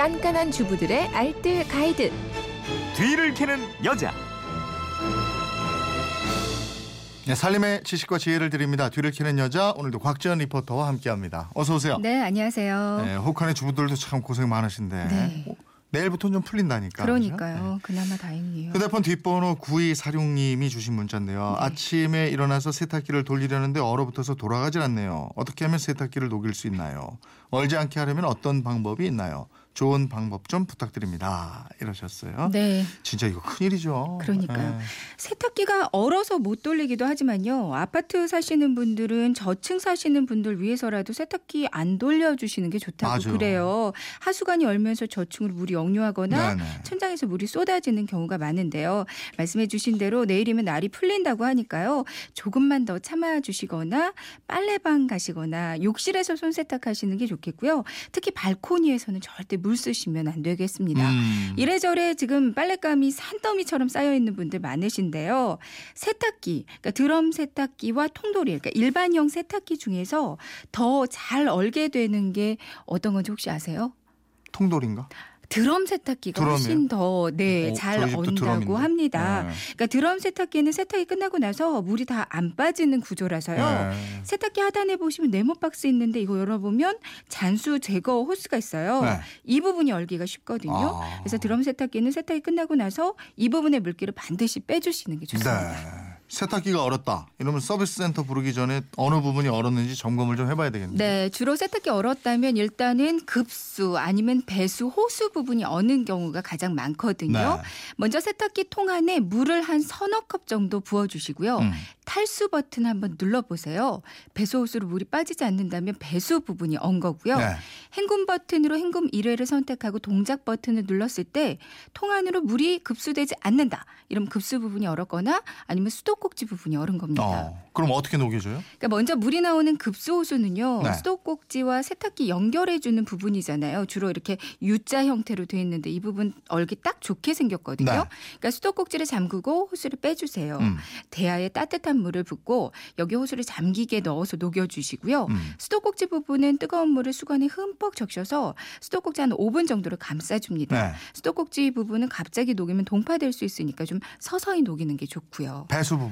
깐깐한 주부들의 알뜰 가이드. 뒤를 캐는 여자. 네, 살림의 지식과 지혜를 드립니다. 뒤를 캐는 여자, 오늘도 곽지연 리포터와 함께합니다. 어서 오세요. 네, 안녕하세요. 네, 혹한의 주부들도 참 고생 많으신데. 네. 내일부터는 좀 풀린다니까. 그러니까요. 네. 그나마 다행이에요. 휴대폰 뒷번호 9246님이 주신 문자인데요. 네. 아침에 일어나서 세탁기를 돌리려는데 얼어붙어서 돌아가질 않네요. 어떻게 하면 세탁기를 녹일 수 있나요? 얼지 않게 하려면 어떤 방법이 있나요? 좋은 방법 좀 부탁드립니다. 이러셨어요. 네. 진짜 이거 큰일이죠. 그러니까요. 네. 세탁기가 얼어서 못 돌리기도 하지만요. 아파트 사시는 분들은 저층 사시는 분들 위해서라도 세탁기 안 돌려주시는 게 좋다고 맞아요. 그래요. 하수관이 얼면서 저층으로 물이 역류하거나 네네. 천장에서 물이 쏟아지는 경우가 많은데요. 말씀해 주신 대로 내일이면 날이 풀린다고 하니까요. 조금만 더 참아주시거나 빨래방 가시거나 욕실에서 손 세탁하시는 게 좋겠고요. 특히 발코니에서는 절대 물 쓰시면 안 되겠습니다. 이래저래 지금 빨랫감이 산더미처럼 쌓여있는 분들 많으신데요. 세탁기, 그러니까 드럼 세탁기와 통돌이, 그러니까 일반형 세탁기 중에서 더 잘 얼게 되는 게 어떤 건지 혹시 아세요? 통돌인가? 드럼 세탁기가 드럼이요? 훨씬 더 잘 언다고 합니다. 네. 그러니까 드럼 세탁기는 세탁이 끝나고 나서 물이 다 안 빠지는 구조라서요. 네. 세탁기 하단에 보시면 네모 박스 있는데 이거 열어보면 잔수 제거 호스가 있어요. 네. 이 부분이 얼기가 쉽거든요. 아. 그래서 드럼 세탁기는 세탁이 끝나고 나서 이 부분의 물기를 반드시 빼주시는 게 좋습니다. 네. 세탁기가 얼었다. 이러면 서비스센터 부르기 전에 어느 부분이 얼었는지 점검을 좀 해봐야 되겠네요. 네. 주로 세탁기 얼었다면 일단은 급수 아니면 배수, 호수 부분이 어는 경우가 가장 많거든요. 네. 먼저 세탁기 통 안에 물을 한 서너 컵 정도 부어주시고요. 탈수 버튼 한번 눌러보세요. 배수 호수로 물이 빠지지 않는다면 배수 부분이 언 거고요. 네. 헹굼 버튼으로 헹굼 1회를 선택하고 동작 버튼을 눌렀을 때 통 안으로 물이 급수되지 않는다. 이러면 급수 부분이 얼었거나 아니면 수도 수도꼭지 부분이 얼은 겁니다. 그럼 어떻게 녹여줘요? 그러니까 먼저 물이 나오는 급수호수는요. 네. 수도꼭지와 세탁기 연결해주는 부분이잖아요. 주로 이렇게 U자 형태로 되어 있는데 이 부분 얼기 딱 좋게 생겼거든요. 네. 그러니까 수도꼭지를 잠그고 호수를 빼주세요. 대야에 따뜻한 물을 붓고 여기 호수를 잠기게 넣어서 녹여주시고요. 수도꼭지 부분은 뜨거운 물을 수건에 흠뻑 적셔서 수도꼭지 한 5분 정도를 감싸줍니다. 네. 수도꼭지 부분은 갑자기 녹이면 동파될 수 있으니까 좀 서서히 녹이는 게 좋고요. 배수 부분.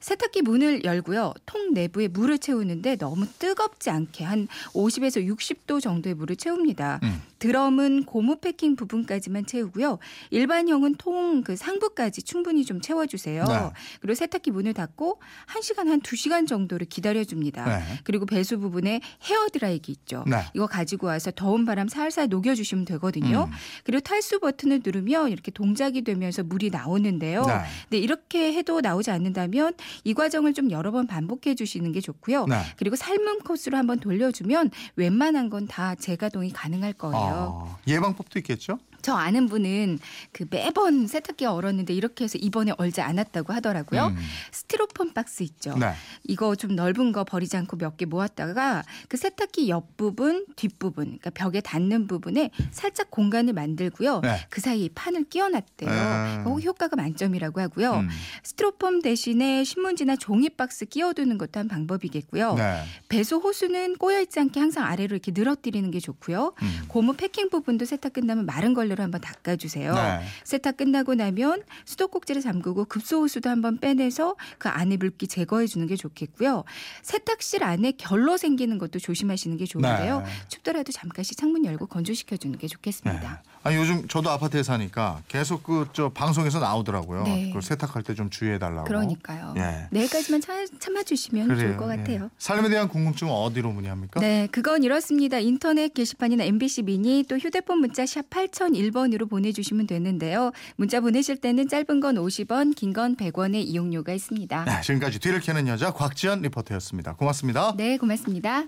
세탁기 문을 열고요. 통 내부에 물을 채우는데 너무 뜨겁지 않게 한 50에서 60도 정도의 물을 채웁니다. 드럼은 고무 패킹 부분까지만 채우고요. 일반형은 통 그 상부까지 충분히 좀 채워주세요. 네. 그리고 세탁기 문을 닫고 1시간, 한 2시간 정도를 기다려줍니다. 네. 그리고 배수 부분에 헤어드라이기 있죠. 네. 이거 가지고 와서 더운 바람 살살 녹여주시면 되거든요. 그리고 탈수 버튼을 누르면 이렇게 동작이 되면서 물이 나오는데요. 네. 근데 이렇게 해도 나오지 않는다면 이 과정을 좀 여러 번 반복해 주시는 게 좋고요. 네. 그리고 삶은 코스로 한번 돌려주면 웬만한 건 다 재가동이 가능할 거예요. 예방법도 있겠죠? 저 아는 분은 그 매번 세탁기가 얼었는데 이렇게 해서 이번에 얼지 않았다고 하더라고요. 스티로폼 박스 있죠. 네. 이거 좀 넓은 거 버리지 않고 몇 개 모았다가 그 세탁기 옆부분, 뒷부분, 그러니까 벽에 닿는 부분에 살짝 공간을 만들고요. 네. 그 사이에 판을 끼워놨대요. 효과가 만점이라고 하고요. 스티로폼 대신에 신문지나 종이 박스 끼워두는 것도 한 방법이겠고요. 네. 배수 호수는 꼬여있지 않게 항상 아래로 이렇게 늘어뜨리는 게 좋고요. 고무 패킹 부분도 세탁 끝나면 마른 걸레 한번 닦아주세요. 네. 세탁 끝나고 나면 수도꼭지를 잠그고 급수호수도 한번 빼내서 그 안에 물기 제거해주는 게 좋겠고요. 세탁실 안에 결로 생기는 것도 조심하시는 게 좋은데요. 네. 춥더라도 잠깐씩 창문 열고 건조시켜주는 게 좋겠습니다. 네. 아니, 요즘 저도 아파트에 사니까 계속 그 방송에서 나오더라고요. 네. 그걸 세탁할 때 좀 주의해달라고. 그러니까요. 네. 내일까지만 참아주시면 그래요. 좋을 것 같아요. 네. 삶에 대한 궁금증은 어디로 문의합니까? 네, 그건 이렇습니다. 인터넷 게시판이나 MBC 미니 또 휴대폰 문자 샵 8001 1번으로 보내주시면 되는데요. 문자 보내실 때는 짧은 건 50원, 긴 건 100원의 이용료가 있습니다. 네, 지금까지 뒤를 캐는 여자 곽지연 리포터였습니다. 고맙습니다. 네, 고맙습니다.